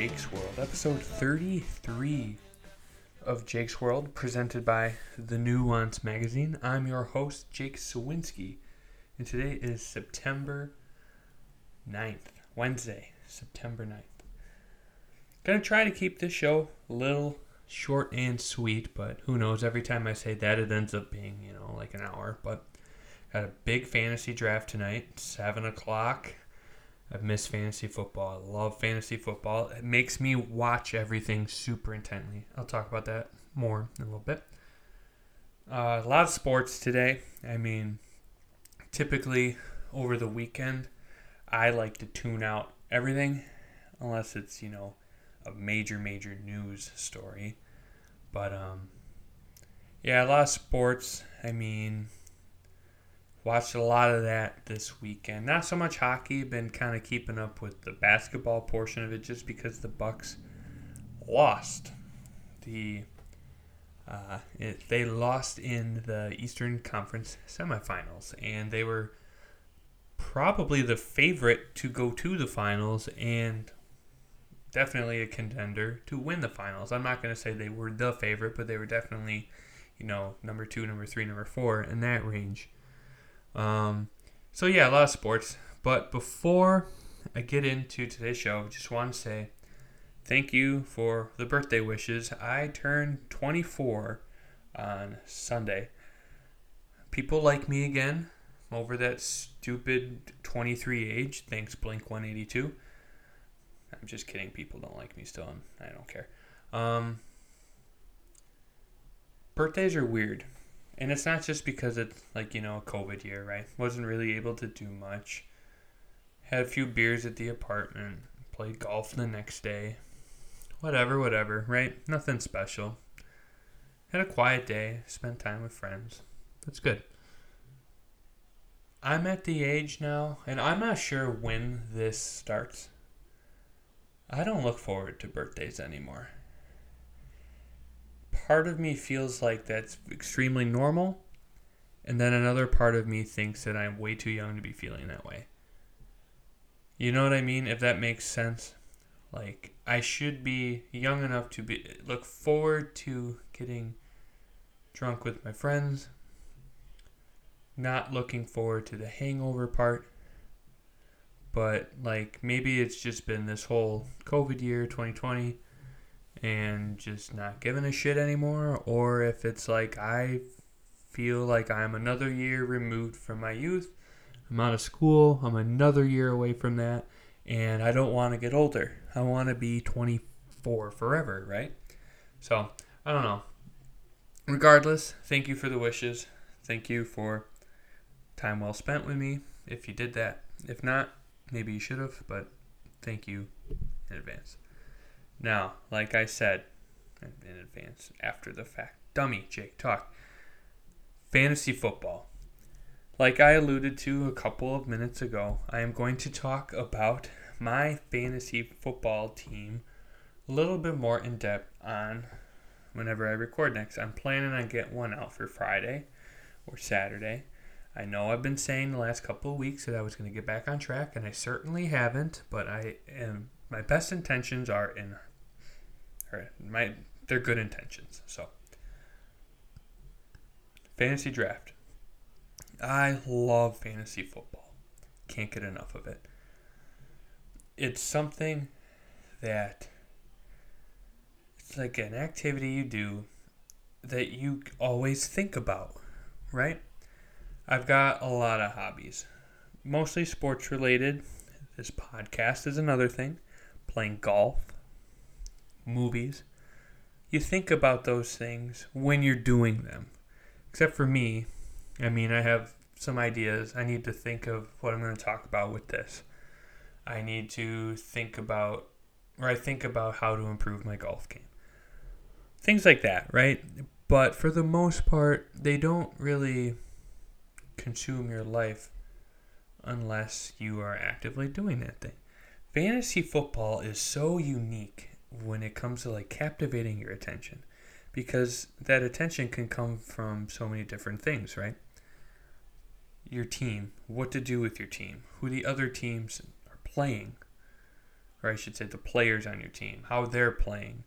Jake's World, episode 33 of Jake's World, presented by The Nuance Magazine. I'm your host, Jake Swinski, and today is September 9th, Wednesday, September 9th. Gonna try to keep this show a little short and sweet, but who knows, every time I say that it ends up being, like an hour, but got a big fantasy draft tonight, 7 o'clock. I've missed fantasy football. I love fantasy football. It makes me watch everything super intently. I'll talk about that more in a little bit. A lot of sports today. I mean, typically over the weekend, I like to tune out everything unless it's, a major news story. But, a lot of sports. I mean, watched a lot of that this weekend. Not so much hockey. Been kind of keeping up with the basketball portion of it just because the Bucks lost. They lost in the Eastern Conference semifinals. And they were probably the favorite to go to the finals and definitely a contender to win the finals. I'm not going to say they were the favorite, but they were definitely, number 2, number 3, number 4 in that range. A lot of sports. But before I get into today's show, I just want to say thank you for the birthday wishes. I turned 24 on Sunday. People like me again. I'm over that stupid 23 age. Thanks, Blink-182. I'm just kidding. People don't like me still. I don't care. Birthdays are weird. And it's not just because it's a COVID year, right? Wasn't really able to do much. Had a few beers at the apartment. Played golf the next day. Whatever, right? Nothing special. Had a quiet day. Spent time with friends. That's good. I'm at the age now, and I'm not sure when this starts. I don't look forward to birthdays anymore. Part of me feels like that's extremely normal, and then another part of me thinks that I'm way too young to be feeling that way. You know what I mean? If that makes sense. I should be young enough to look forward to getting drunk with my friends, not looking forward to the hangover part, but, maybe it's just been this whole COVID year, 2020, and just not giving a shit anymore, or if it's I feel like I'm another year removed from my youth, I'm out of school, I'm another year away from that, and I don't want to get older. I want to be 24 forever, right? So, I don't know. Regardless, thank you for the wishes. Thank you for time well spent with me, if you did that. If not, maybe you should have, but thank you in advance. Now, like I said, in advance, after the fact, dummy Jake talk, fantasy football. Like I alluded to a couple of minutes ago, I am going to talk about my fantasy football team a little bit more in depth on whenever I record next. I'm planning on getting one out for Friday or Saturday. I know I've been saying the last couple of weeks that I was going to get back on track, and I certainly haven't, but my best intentions are they're good intentions. So, fantasy draft. I love fantasy football. Can't get enough of it. It's something that it's like an activity you do that you always think about, right? I've got a lot of hobbies, mostly sports related. This podcast is another thing. Playing golf, movies. You think about those things when you're doing them. Except for me, I have some ideas. I need to think of what I'm going to talk about with this. I need to think about how to improve my golf game. Things like that, right? But for the most part, they don't really consume your life unless you are actively doing that thing. Fantasy football is so unique when it comes to captivating your attention, because that attention can come from so many different things, right? Your team, what to do with your team, who the other teams are playing, or I should say the players on your team, how they're playing,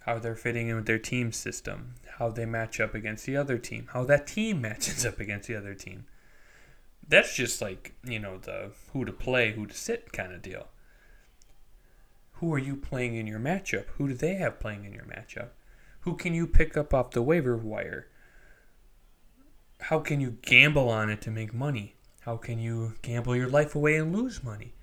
how they're fitting in with their team system, how they match up against the other team, how that team matches up against the other team. That's just like, you know, the who to play, who to sit kind of deal. Who are you playing in your matchup? Who do they have playing in your matchup? Who can you pick up off the waiver wire? How can you gamble on it to make money? How can you gamble your life away and lose money?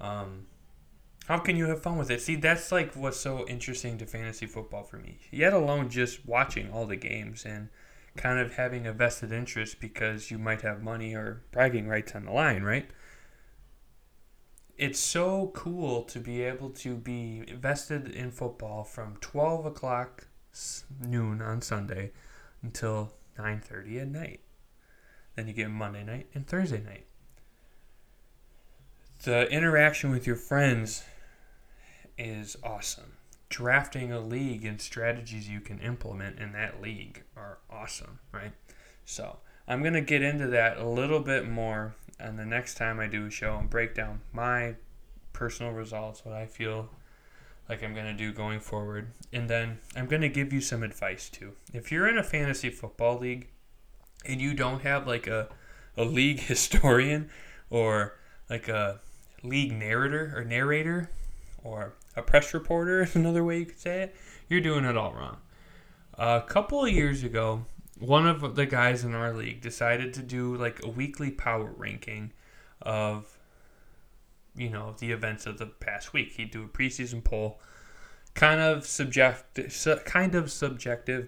How can you have fun with it? See, that's like what's so interesting to fantasy football for me. Yet alone just watching all the games and kind of having a vested interest because you might have money or bragging rights on the line, right? It's so cool to be able to be vested in football from 12 o'clock noon on Sunday until 9:30 at night. Then you get Monday night and Thursday night. The interaction with your friends is awesome. Drafting a league and strategies you can implement in that league are awesome, right? So I'm going to get into that a little bit more on the next time I do a show and break down my personal results, what I feel like I'm going to do going forward. And then I'm going to give you some advice too. If you're in a fantasy football league and you don't have like a league historian or like a league narrator or a press reporter is another way you could say it, you're doing it all wrong. A couple of years ago, one of the guys in our league decided to do like a weekly power ranking of, you know, the events of the past week. He'd do a preseason poll, kind of subjective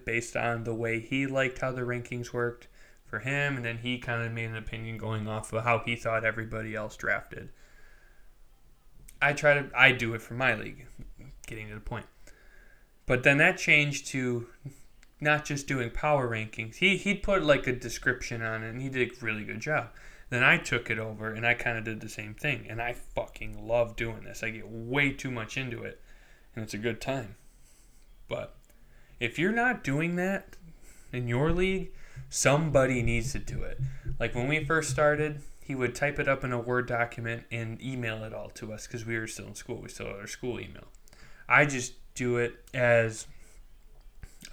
based on the way he liked how the rankings worked for him, and then he kind of made an opinion going off of how he thought everybody else drafted. I do it for my league, getting to the point. But then that changed to not just doing power rankings. He'd put like a description on it, and he did a really good job. Then I took it over, and I kind of did the same thing. And I fucking love doing this. I get way too much into it, and it's a good time. But if you're not doing that in your league, somebody needs to do it. Like when we first started, he would type it up in a Word document and email it all to us because we were still in school. We still had our school email. I just do it as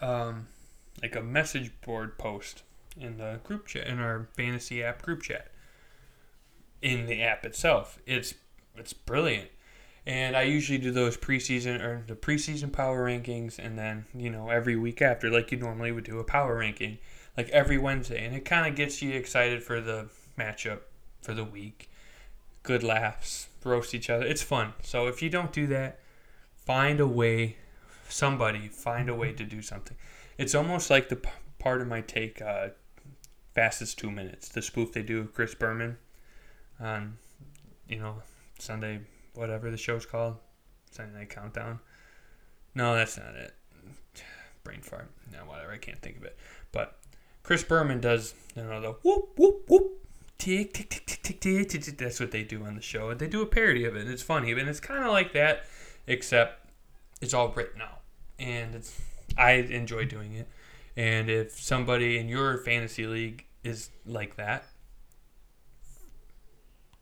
like a message board post in the group chat, in our fantasy app group chat, in the app itself. It's brilliant. And I usually do those preseason power rankings, and then, you know, every week after, like you normally would do a power ranking, like every Wednesday. And it kind of gets you excited for the matchup for the week. Good laughs, roast each other. It's fun. So if you don't do that, find a way to do something. It's almost like the part of my take, Fastest 2 Minutes, the spoof they do with Chris Berman on, you know, Sunday, whatever the show's called, Sunday Night Countdown. No, that's not it. Brain fart. No, whatever. I can't think of it. But Chris Berman does, you know, the whoop, whoop, whoop. Tick, tick, tick, tick, tick, tick, tick, tick. That's what they do on the show. They do a parody of it, and it's funny. And it's kind of like that, except it's all written out. And I enjoy doing it. And if somebody in your fantasy league is like that,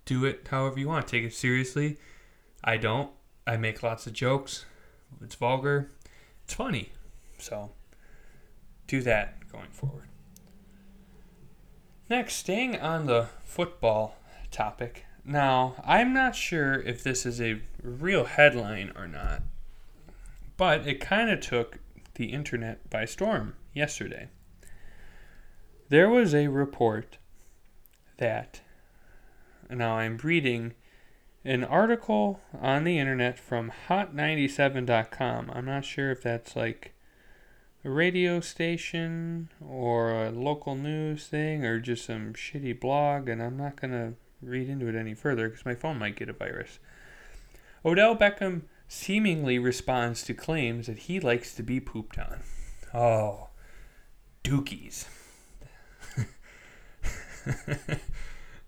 do it however you want. Take it seriously. I don't. I make lots of jokes. It's vulgar. It's funny. So do that going forward. Next, staying on the football topic. Now, I'm not sure if this is a real headline or not, but it kind of took the internet by storm yesterday. There was a report that, now I'm reading an article on the internet from Hot97.com. I'm not sure if that's like a radio station or a local news thing or just some shitty blog, and I'm not going to read into it any further because my phone might get a virus. Odell Beckham seemingly responds to claims that he likes to be pooped on. Oh, dookies.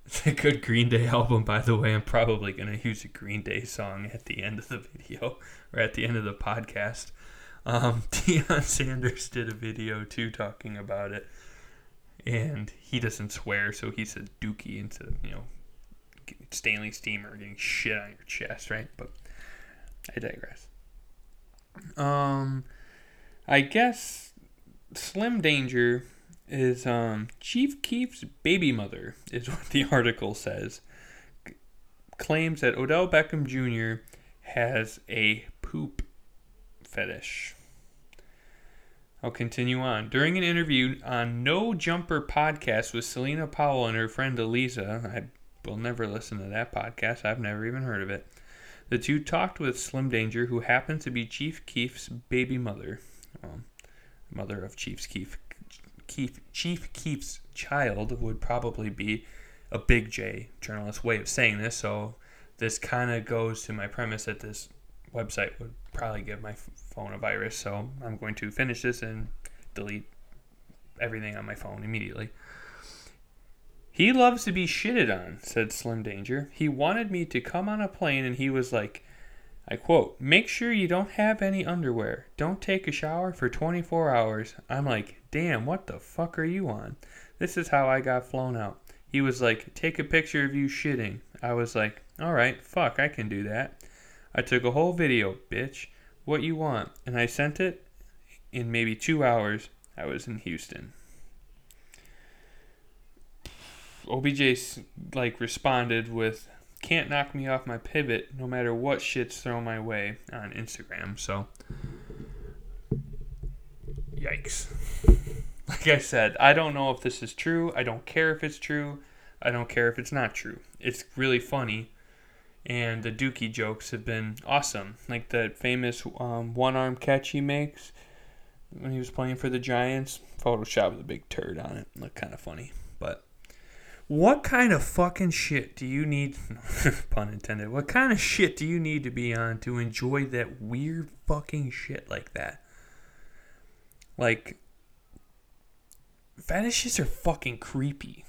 It's a good Green Day album, by the way. I'm probably going to use a Green Day song at the end of the video or at the end of the podcast. Deion Sanders did a video too talking about it, and he doesn't swear, so he says dookie instead of, you know, Stanley Steamer, getting shit on your chest, right? But I digress. I guess Slim Danger is Chief Keef's baby mother, is what the article says. Claims that Odell Beckham Jr. has a poop fetish. I'll continue on. During an interview on No Jumper podcast with Selena Powell and her friend Eliza, I will never listen to that podcast. I've never even heard of it. The two talked with Slim Danger, who happens to be Chief Keef's baby mother. Mother of Chief Keef. Chief Keef's child would probably be a Big J journalist's way of saying this, so this kind of goes to my premise that this website would probably give my phone a virus, so I'm going to finish this and delete everything on my phone immediately. He loves to be shitted on, said Slim Danger. He wanted me to come on a plane and he was like, I quote, make sure you don't have any underwear. Don't take a shower for 24 hours. I'm like, damn, what the fuck are you on? This is how I got flown out. He was like, take a picture of you shitting. I was like, all right, fuck, I can do that. I took a whole video, bitch. What you want? And I sent it in maybe 2 hours. I was in Houston. OBJ responded with, can't knock me off my pivot no matter what shit's thrown my way on Instagram. So, yikes. Like I said, I don't know if this is true. I don't care if it's true. I don't care if it's not true. It's really funny. And the Dookie jokes have been awesome. Like that famous one-arm catch he makes when he was playing for the Giants. Photoshopped with a big turd on it. Looked kind of funny. But what kind of fucking shit do you need, pun intended, what kind of shit do you need to be on to enjoy that weird fucking shit like that? Like, fetishes are fucking creepy.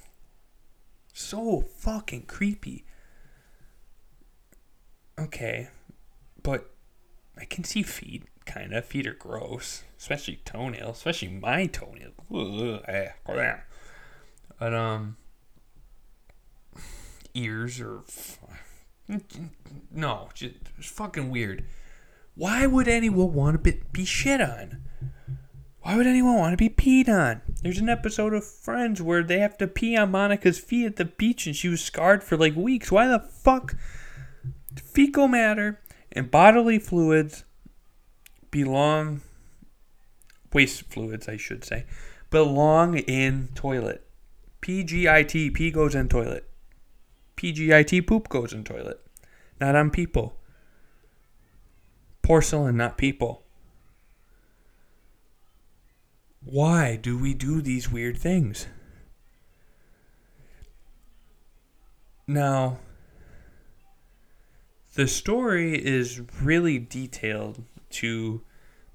So fucking creepy. Okay, but I can see feet, kind of. Feet are gross, especially toenails, especially my toenail. But, ears or no, just it's fucking weird. Why would anyone want to be shit on? Why would anyone want to be peed on? There's an episode of Friends where they have to pee on Monica's feet at the beach and she was scarred for weeks. Why the fuck? Fecal matter and bodily fluids belong, waste fluids I should say, belong in toilet. PGIT, pee goes in toilet. PGIT, poop goes in toilet. Not on people. Porcelain, not people. Why do we do these weird things? Now, the story is really detailed to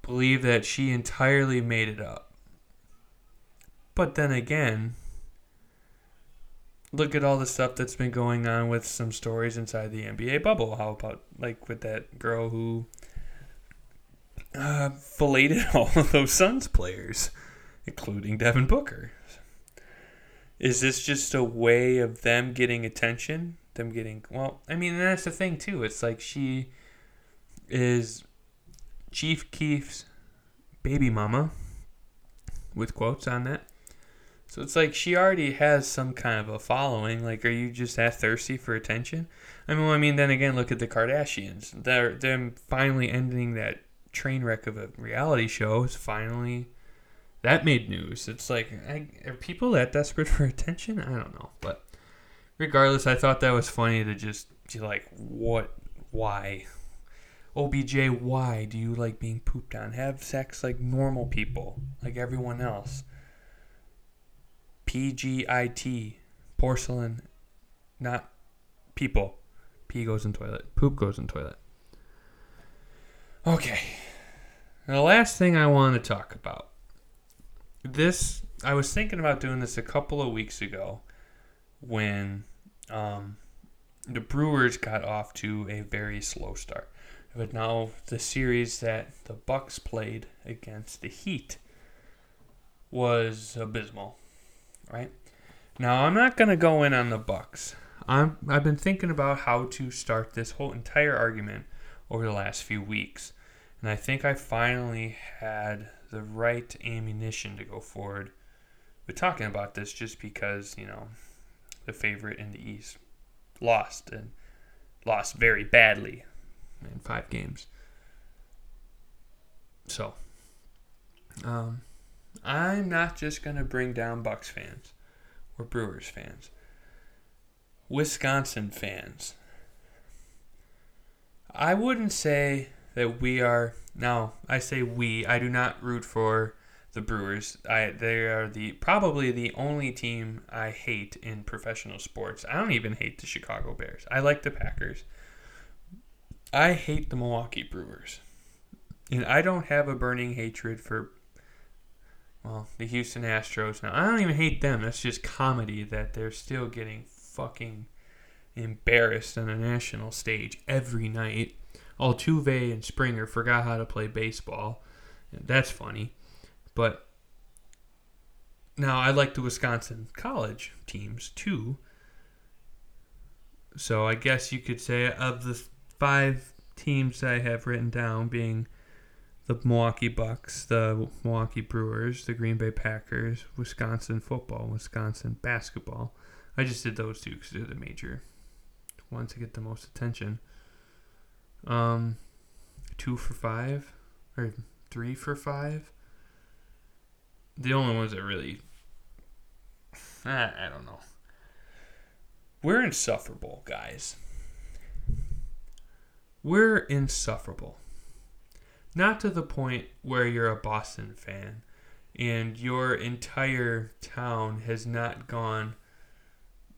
believe that she entirely made it up. But then again, look at all the stuff that's been going on with some stories inside the NBA bubble. How about, with that girl who filleted all of those Suns players, including Devin Booker? Is this just a way of them getting attention? Them getting, well, I mean, that's the thing, too. It's she is Chief Keef's baby mama, with quotes on that. So it's she already has some kind of a following. Are you just that thirsty for attention? I mean, then again, look at the Kardashians. Them finally ending that train wreck of a reality show is finally, that made news. It's are people that desperate for attention? I don't know. But regardless, I thought that was funny to just be what, why? OBJ, why do you like being pooped on? Have sex like normal people, like everyone else. PGIT, porcelain, not people. Pee goes in toilet. Poop goes in toilet. Okay. And the last thing I want to talk about. This, I was thinking about doing this a couple of weeks ago when the Brewers got off to a very slow start. But now the series that the Bucks played against the Heat was abysmal. Right? Now, I'm not going to go in on the Bucks. I've been thinking about how to start this whole entire argument over the last few weeks. And I think I finally had the right ammunition to go forward with talking about this, just because, you know, the favorite in the East lost, and lost very badly in 5 games. So, I'm not just going to bring down Bucks fans or Brewers fans, Wisconsin fans. I wouldn't say that we are, now I say we, I do not root for the Brewers. They are probably the only team I hate in professional sports. I don't even hate the Chicago Bears. I like the Packers. I hate the Milwaukee Brewers. And I don't have a burning hatred for, well, the Houston Astros. Now, I don't even hate them. That's just comedy that they're still getting fucking embarrassed on a national stage every night. Altuve and Springer forgot how to play baseball. That's funny. But now I like the Wisconsin college teams too. So I guess you could say of the 5 teams I have written down being the Milwaukee Bucks, the Milwaukee Brewers, the Green Bay Packers, Wisconsin football, Wisconsin basketball. I just did those 2 because they're the major ones that get the most attention. 2 for 5 or 3 for 5. The only ones that really, I don't know. We're insufferable, guys. We're insufferable. Not to the point where you're a Boston fan and your entire town has not gone,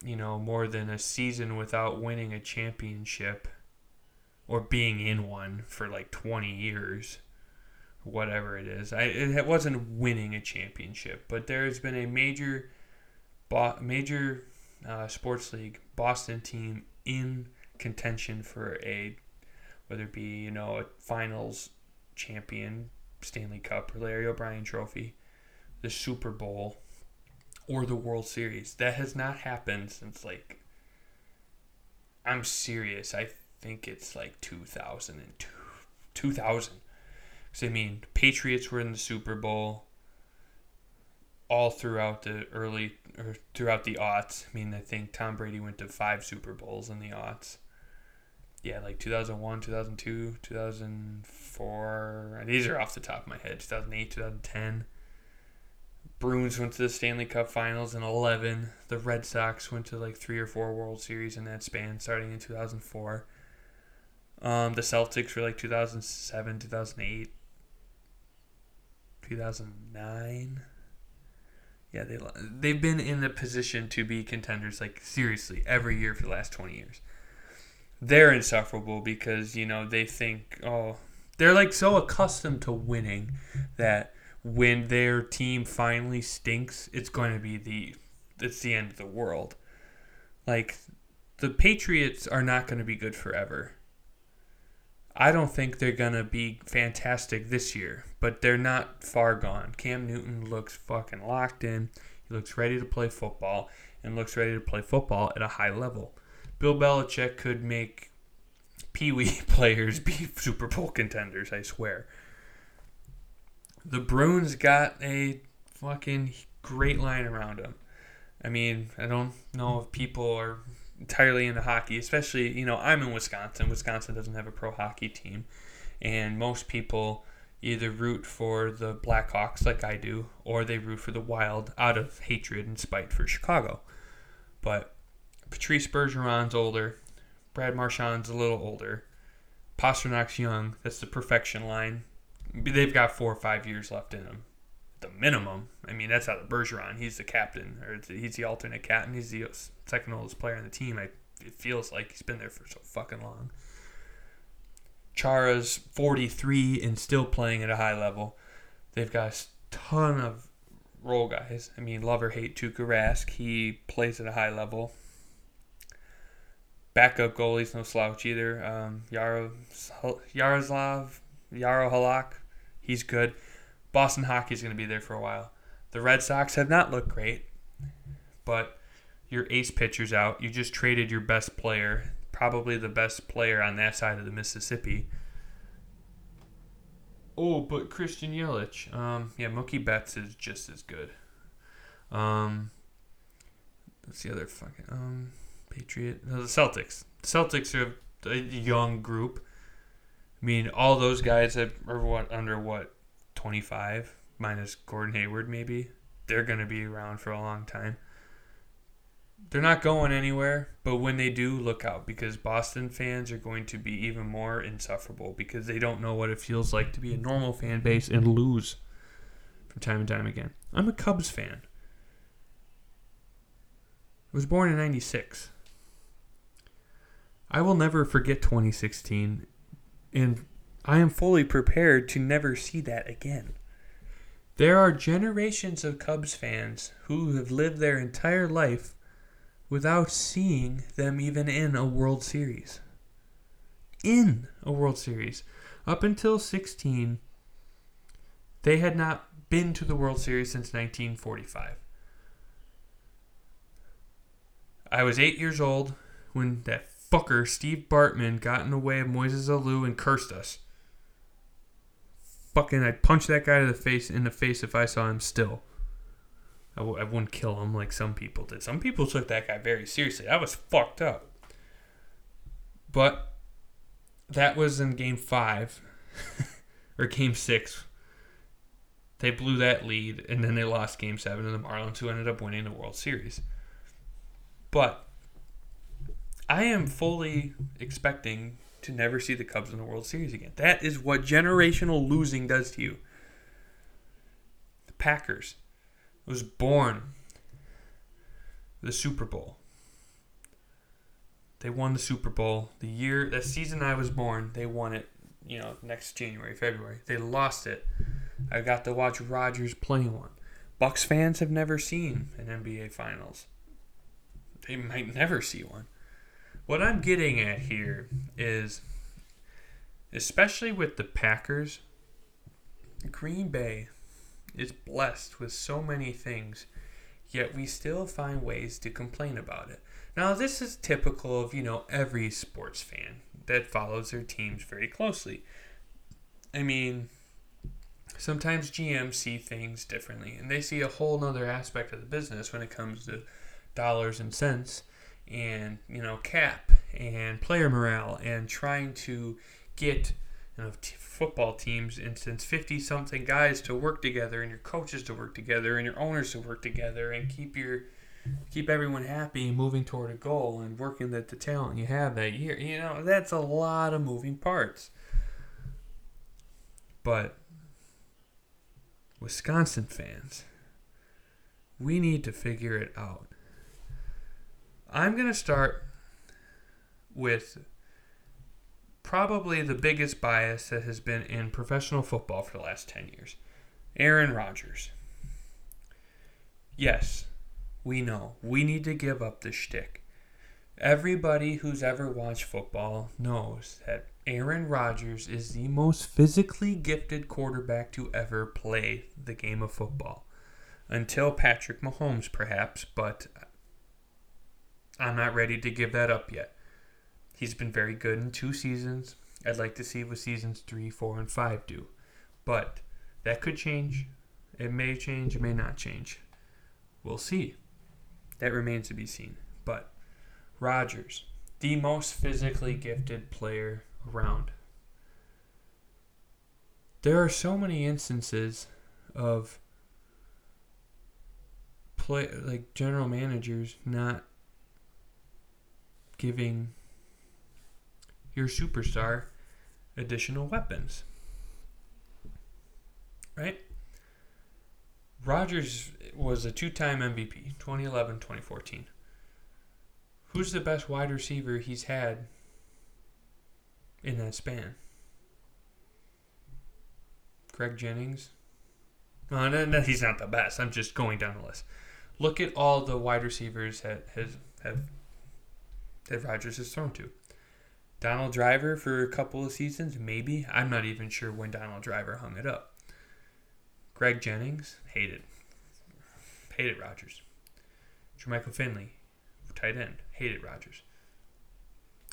you know, more than a season without winning a championship or being in one for like 20 years. Whatever it is. It wasn't winning a championship, but there has been a major sports league Boston team in contention for a, whether it be, you know, a finals champion, Stanley Cup, or Larry O'Brien Trophy, the Super Bowl, or the World Series. That has not happened since, like, I'm serious, I think it's like 2000. So, I mean, the Patriots were in the Super Bowl all throughout the early, or throughout the aughts. I mean, I think Tom Brady went to 5 Super Bowls in the aughts. Yeah, like 2001, 2002, 2004. These are off the top of my head. 2008, 2010. Bruins went to the Stanley Cup Finals in 2011. The Red Sox went to like 3 or 4 World Series in that span, starting in 2004. The Celtics were like 2007, 2008. 2009. Yeah, they've been in the position to be contenders, like, seriously, every year for the last 20 years. They're insufferable because, you know, they think, oh, they're like so accustomed to winning that when their team finally stinks, it's going to be it's the end of the world. Like, the Patriots are not going to be good forever. I don't think they're going to be fantastic this year, but they're not far gone. Cam Newton looks fucking locked in. He looks ready to play football, and looks ready to play football at a high level. Bill Belichick could make peewee players be Super Bowl contenders, I swear. The Bruins got a fucking great line around them. I mean, I don't know if people are entirely into hockey, especially, you know, I'm in Wisconsin. Wisconsin doesn't have a pro hockey team, and most people either root for the Blackhawks, like I do, or they root for the Wild out of hatred and spite for Chicago. But Patrice Bergeron's older, Brad Marchand's a little older, Pasternak's young. That's the perfection line. They've got 4 or 5 years left in them, the minimum. I mean, that's how the Bergeron, he's the captain, or he's the alternate captain. He's the second oldest player on the team. It feels like he's been there for so fucking long. Chara's 43 and still playing at a high level. They've got a ton of role guys. I mean, love or hate Tuukka Rask, he plays at a high level. Backup goalie's no slouch either. Yaroslav Halak, he's good. Boston hockey's going to be there for a while. The Red Sox have not looked great, but your ace pitcher's out. You just traded your best player, probably the best player on that side of the Mississippi, oh, but Christian Yelich. Yeah, Mookie Betts is just as good. What's the other fucking Patriot? No, the Celtics. The Celtics are a young group. I mean, all those guys that are under 25, minus Gordon Hayward maybe. They're going to be around for a long time. They're not going anywhere, but when they do, look out, because Boston fans are going to be even more insufferable because they don't know what it feels like to be a normal fan base and lose from time and time again. I'm a Cubs fan. I was born in 96. I will never forget 2016, and I am fully prepared to never see that again. There are generations of Cubs fans who have lived their entire life without seeing them even in a World Series. In a World Series. Up until 16, they had not been to the World Series since 1945. I was 8 years old when that fucker, Steve Bartman, got in the way of Moises Alou and cursed us. Fucking, I'd punch that guy in the face if I saw him still. I wouldn't kill him like some people did. Some people took that guy very seriously. I was fucked up. But that was in Game 5 or Game 6. They blew that lead, and then they lost Game 7 to the Marlins, who ended up winning the World Series. But I am fully expecting to never see the Cubs in the World Series again. That is what generational losing does to you. The Packers. I was born the Super Bowl. They won the Super Bowl that season I was born. They won it, next January, February. They lost it. I got to watch Rodgers play one. Bucks fans have never seen an NBA Finals. They might never see one. What I'm getting at here is, especially with the Packers, Green Bay is blessed with so many things, yet we still find ways to complain about it. Now, this is typical of, every sports fan that follows their teams very closely. I mean, sometimes GMs see things differently, and they see a whole nother aspect of the business when it comes to dollars and cents and, cap and player morale and trying to get football teams, instance, 50-something guys to work together, and your coaches to work together, and your owners to work together, and keep everyone happy and moving toward a goal and working the talent you have that year. That's a lot of moving parts. But Wisconsin fans, we need to figure it out. I'm going to start with probably the biggest bias that has been in professional football for the last 10 years. Aaron Rodgers. Yes, we know. We need to give up the shtick. Everybody who's ever watched football knows that Aaron Rodgers is the most physically gifted quarterback to ever play the game of football. Until Patrick Mahomes, perhaps, but I'm not ready to give that up yet. He's been very good in two seasons. I'd like to see what seasons 3, 4, and 5 do. But that could change. It may change. It may not change. We'll see. That remains to be seen. But Rodgers, the most physically gifted player around. There are so many instances of general managers not giving your superstar additional weapons, right? Rodgers was a two-time MVP, 2011, 2014. Who's the best wide receiver he's had in that span? Greg Jennings? No, he's not the best. I'm just going down the list. Look at all the wide receivers that Rodgers has thrown to. Donald Driver for a couple of seasons, maybe. I'm not even sure when Donald Driver hung it up. Greg Jennings, hated Rodgers. Jermichael Finley, tight end, hated Rodgers.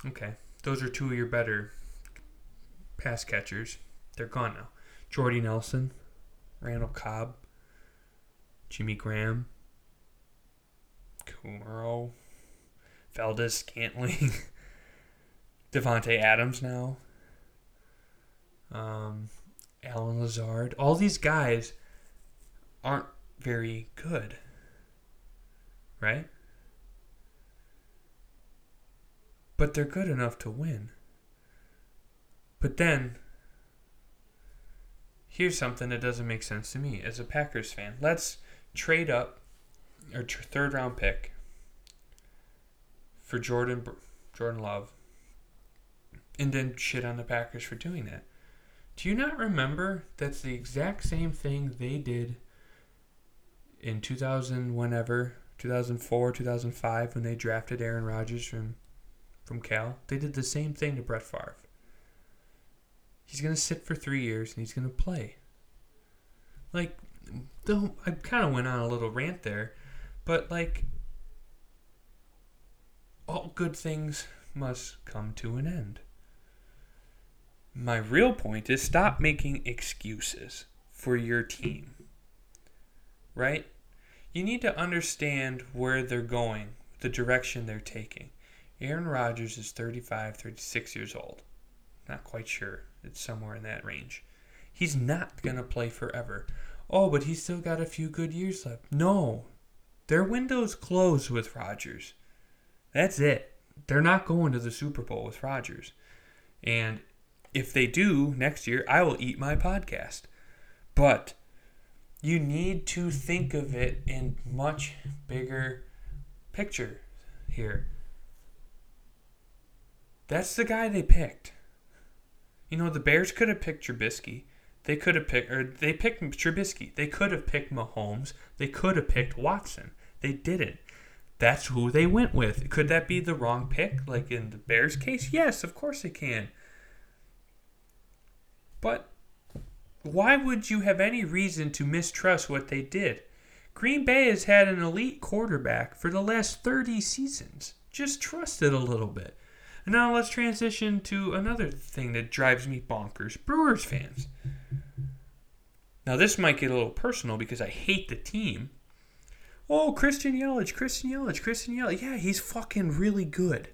Okay, those are two of your better pass catchers. They're gone now. Jordy Nelson, Randall Cobb, Jimmy Graham, Kumaro, Valdez Scantling, Devontae Adams now, Alan Lazard. All these guys aren't very good, right? But they're good enough to win. But then, here's something that doesn't make sense to me as a Packers fan. Let's trade up our third-round pick for Jordan Love and then shit on the Packers for doing that. Do you not remember that's the exact same thing they did in 2004, 2005, when they drafted Aaron Rodgers from Cal? They did the same thing to Brett Favre. He's going to sit for 3 years, and he's going to play. Like, I kind of went on a little rant there, but, like, all good things must come to an end. My real point is stop making excuses for your team, right? You need to understand where they're going, the direction they're taking. Aaron Rodgers is 35, 36 years old. Not quite sure. It's somewhere in that range. He's not going to play forever. Oh, but he's still got a few good years left. No. Their window's closed with Rodgers. That's it. They're not going to the Super Bowl with Rodgers. And if they do next year, I will eat my podcast. But you need to think of it in much bigger picture here. That's the guy they picked. You know, the Bears could have picked Trubisky. They picked Trubisky. They could have picked Mahomes. They could have picked Watson. They didn't. That's who they went with. Could that be the wrong pick? Like in the Bears case? Yes, of course it can. But why would you have any reason to mistrust what they did? Green Bay has had an elite quarterback for the last 30 seasons. Just trust it a little bit. Now let's transition to another thing that drives me bonkers. Brewers fans. Now this might get a little personal because I hate the team. Oh, Christian Yelich. Yeah, he's fucking really good.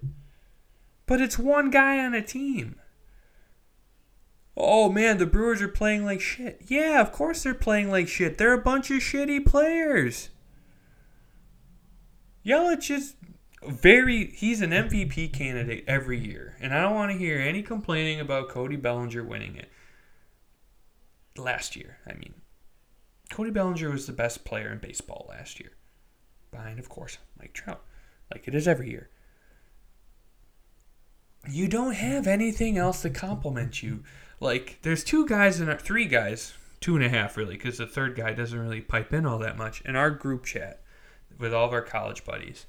But it's one guy on a team. Oh man, the Brewers are playing like shit. Yeah, of course they're playing like shit. They're a bunch of shitty players. Yelich is... he's an MVP candidate every year. And I don't want to hear any complaining about Cody Bellinger winning it. Last year, I mean. Cody Bellinger was the best player in baseball last year. Behind, of course, Mike Trout. Like it is every year. You don't have anything else to compliment you. Like, there's two and a half really, because the third guy doesn't really pipe in all that much. In our group chat with all of our college buddies.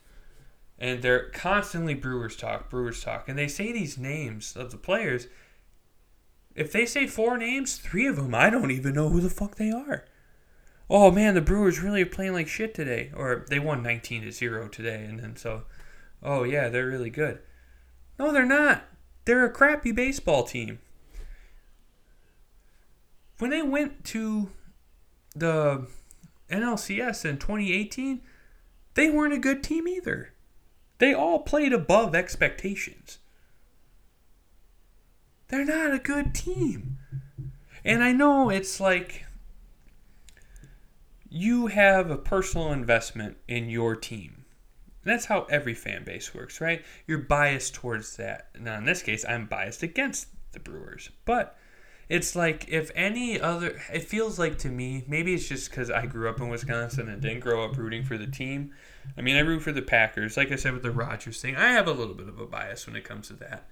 And they're constantly Brewers talk. And they say these names of the players. If they say four names, three of them, I don't even know who the fuck they are. Oh, man, the Brewers really are playing like shit today. Or they won 19-0 today. And then so, oh, yeah, they're really good. No, they're not. They're a crappy baseball team. When they went to the NLCS in 2018, they weren't a good team either. They all played above expectations. They're not a good team. And I know it's like you have a personal investment in your team. That's how every fan base works, right? You're biased towards that. Now, in this case, I'm biased against the Brewers. But it's like it feels like to me, maybe it's just because I grew up in Wisconsin and didn't grow up rooting for the team. I mean, I root for the Packers. Like I said with the Rodgers thing, I have a little bit of a bias when it comes to that.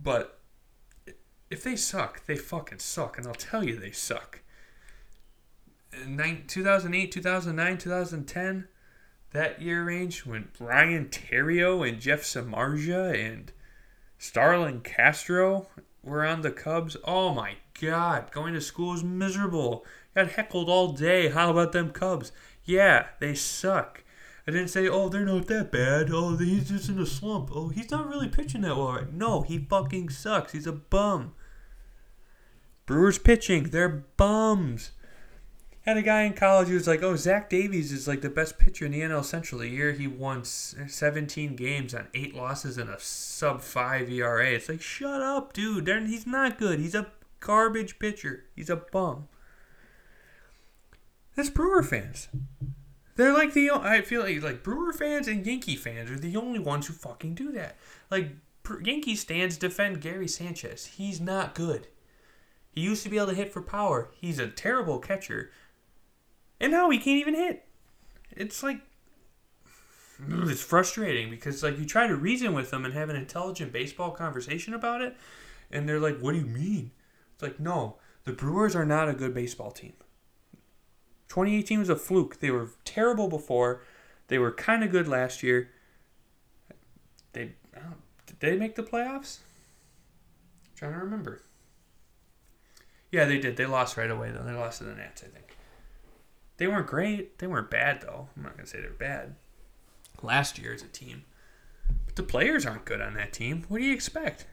But if they suck, they fucking suck. And I'll tell you they suck. 2008, 2009, 2010, that year range when Brian Terrio and Jeff Samardzija and Starlin Castro were on the Cubs. Oh, my God. Going to school was miserable. Got heckled all day. How about them Cubs? Yeah, they suck. I didn't say, oh, they're not that bad. Oh, he's just in a slump. Oh, he's not really pitching that well. No, he fucking sucks. He's a bum. Brewers pitching, they're bums. Had a guy in college who was like, oh, Zach Davies is like the best pitcher in the NL Central. The year he won 17 games on 8 losses and a sub-5 ERA. It's like, shut up, dude. He's not good. He's a garbage pitcher. He's a bum. That's Brewer fans. They're like I feel like Brewer fans and Yankee fans are the only ones who fucking do that. Like, Yankee stands defend Gary Sanchez. He's not good. He used to be able to hit for power. He's a terrible catcher. And now he can't even hit. It's like, it's frustrating because like you try to reason with them and have an intelligent baseball conversation about it, and they're like, what do you mean? It's like, no, the Brewers are not a good baseball team. 2018 was a fluke. They were terrible before. They were kind of good last year. Did they make the playoffs? I'm trying to remember. Yeah, they did. They lost right away, though. They lost to the Nats, I think. They weren't great. They weren't bad, though. I'm not going to say they're bad. Last year as a team. But the players aren't good on that team. What do you expect?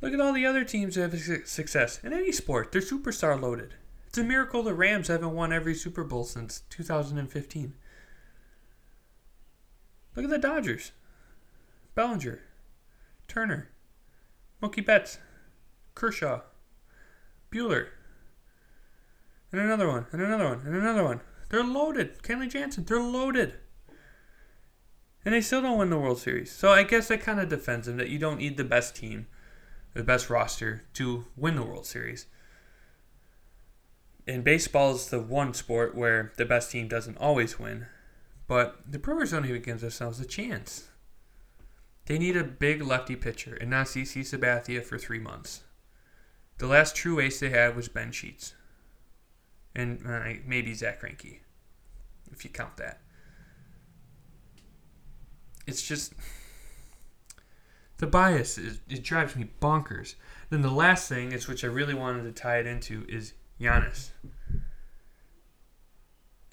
Look at all the other teams that have success. In any sport, they're superstar loaded. It's a miracle the Rams haven't won every Super Bowl since 2015. Look at the Dodgers. Bellinger. Turner. Mookie Betts. Kershaw. Bueller. And another one, and another one, and another one. They're loaded. Kenley Jansen, they're loaded. And they still don't win the World Series. So I guess that kind of defends them, that you don't need the best team, the best roster, to win the World Series. And baseball is the one sport where the best team doesn't always win. But the Brewers don't even give themselves a chance. They need a big lefty pitcher and not CeCe Sabathia for 3 months. The last true ace they had was Ben Sheets. And maybe Zach Greinke, if you count that. It's just, the bias, it drives me bonkers. Then the last thing, is which I really wanted to tie it into, is Giannis.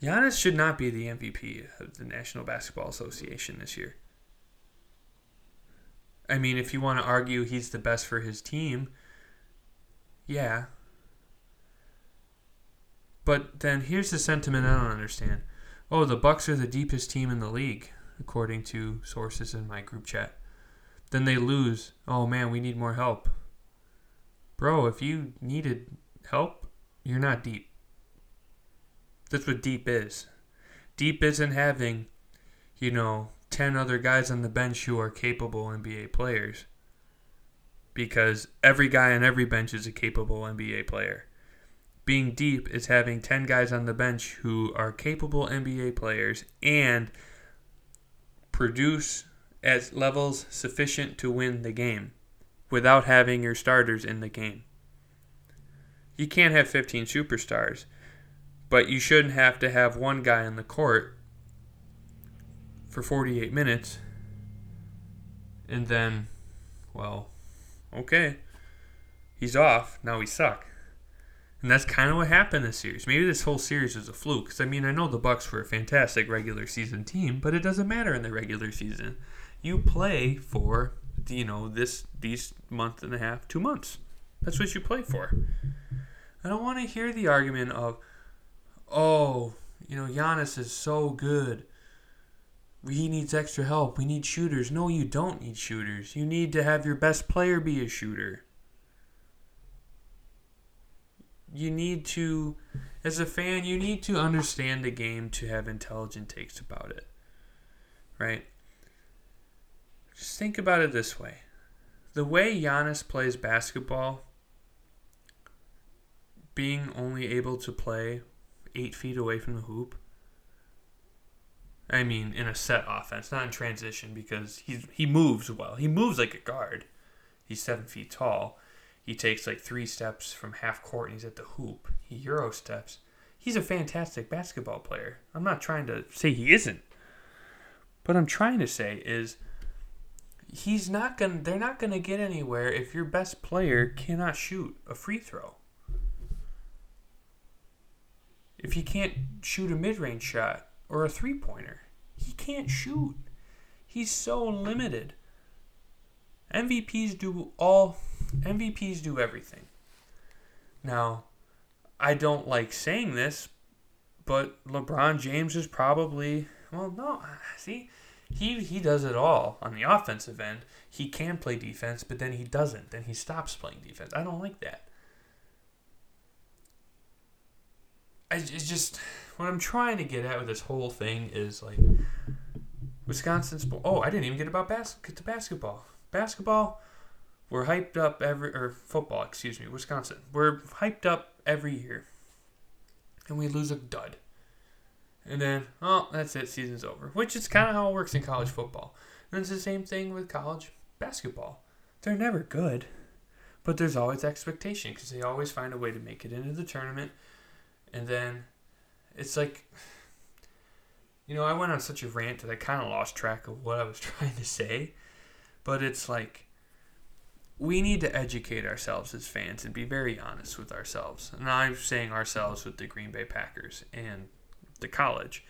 Giannis should not be the MVP of the National Basketball Association this year. I mean, if you want to argue he's the best for his team, yeah. But then here's the sentiment I don't understand. Oh, the Bucks are the deepest team in the league, according to sources in my group chat. Then they lose. Oh, man, we need more help. Bro, if you needed help, you're not deep. That's what deep is. Deep isn't having, 10 other guys on the bench who are capable NBA players. Because every guy on every bench is a capable NBA player. Being deep is having 10 guys on the bench who are capable NBA players and produce at levels sufficient to win the game without having your starters in the game. You can't have 15 superstars, but you shouldn't have to have one guy on the court for 48 minutes and then, well, okay, he's off, now we suck. And that's kind of what happened this series. Maybe this whole series was a fluke. Because, I know the Bucks were a fantastic regular season team, but it doesn't matter in the regular season. You play for, these month and a half, 2 months. That's what you play for. I don't want to hear the argument of, Giannis is so good. He needs extra help. We need shooters. No, you don't need shooters. You need to have your best player be a shooter. You need to, as a fan, you need to understand the game to have intelligent takes about it, right? Just think about it this way. The way Giannis plays basketball, being only able to play 8 feet away from the hoop, in a set offense, not in transition, because he moves well. He moves like a guard. He's 7 feet tall. He takes like 3 steps from half court and he's at the hoop. He euro steps. He's a fantastic basketball player. I'm not trying to say he isn't. What I'm trying to say is they're not gonna get anywhere if your best player cannot shoot a free throw. If he can't shoot a mid-range shot or a three-pointer, he can't shoot. He's so limited. MVPs do everything. Now, I don't like saying this, but LeBron James is probably... Well, no, see... He does it all on the offensive end. He can play defense, but then he doesn't. Then he stops playing defense. I don't like that. It's just what I'm trying to get at with this whole thing is like Wisconsin's. Oh, I didn't even get to basketball. Basketball, we're hyped up football, excuse me, Wisconsin. We're hyped up every year, and we lose a dud. And then, oh, that's it, season's over. Which is kind of how it works in college football. And it's the same thing with college basketball. They're never good, but there's always expectation because they always find a way to make it into the tournament. And then it's like, you know, I went on such a rant that I kind of lost track of what I was trying to say. But it's like, we need to educate ourselves as fans and be very honest with ourselves. And I'm saying ourselves with the Green Bay Packers and the college.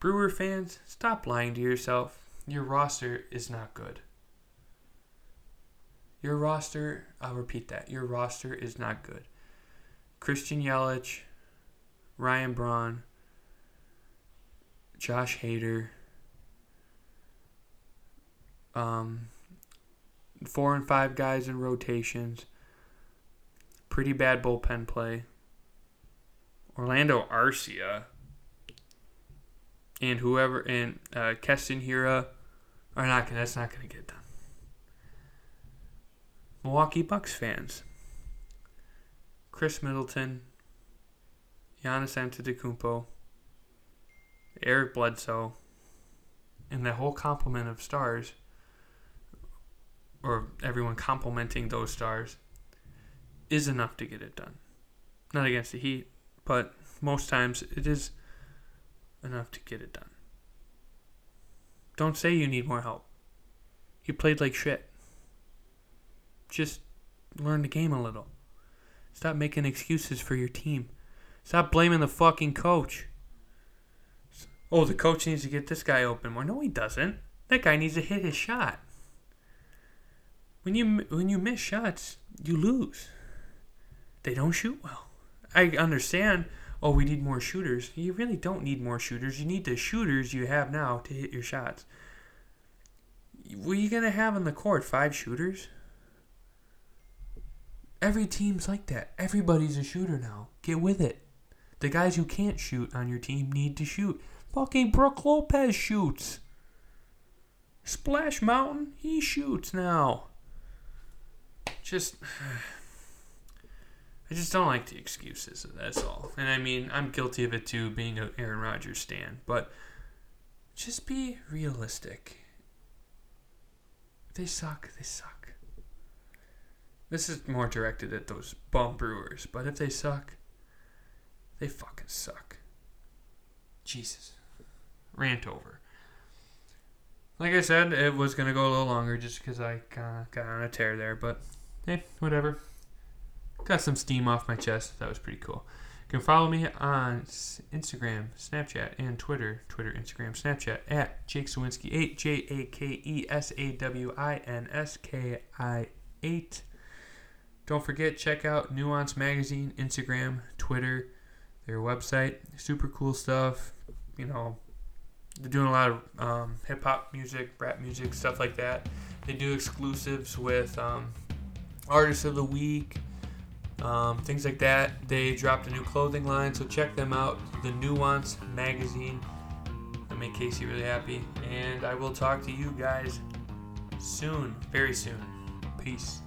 Brewer fans, stop lying to yourself. Your roster is not good. Your roster, I'll repeat that, your roster is not good. Christian Yelich, Ryan Braun, Josh Hader, 4 and 5 guys in rotations, pretty bad bullpen play, Orlando Arcia, and whoever, and Keston Hiura are not gonna, that's not going to get done. Milwaukee Bucks fans. Chris Middleton, Giannis Antetokounmpo, Eric Bledsoe, and the whole complement of stars, or everyone complimenting those stars, is enough to get it done. Not against the Heat, but most times it is enough to get it done. Don't say you need more help. You played like shit. Just learn the game a little. Stop making excuses for your team. Stop blaming the fucking coach. Oh, the coach needs to get this guy open more. No, he doesn't. That guy needs to hit his shot. When you miss shots, you lose. They don't shoot well. I understand. Oh, we need more shooters. You really don't need more shooters. You need the shooters you have now to hit your shots. What are you going to have on the court? 5 shooters? Every team's like that. Everybody's a shooter now. Get with it. The guys who can't shoot on your team need to shoot. Fucking Brook Lopez shoots. Splash Mountain, he shoots now. Just... I just don't like the excuses, that's all. And I mean, I'm guilty of it too, being an Aaron Rodgers stan. But just be realistic. They suck, they suck. This is more directed at those bum Brewers. But if they suck, they fucking suck. Jesus. Rant over. Like I said, it was going to go a little longer just because I got on a tear there. But, hey, whatever. Got some steam off my chest. That was pretty cool. You can follow me on Instagram, Snapchat, and Twitter. Twitter, Instagram, Snapchat, at Jake Swinski 8, JakeSawinski8. Don't forget, check out Nuance Magazine, Instagram, Twitter, their website. Super cool stuff. You know, they're doing a lot of hip-hop music, rap music, stuff like that. They do exclusives with Artists of the Week. Things like that. They dropped a new clothing line, so check them out. The Nuance Magazine. That made Casey really happy. And I will talk to you guys soon. Very soon. Peace.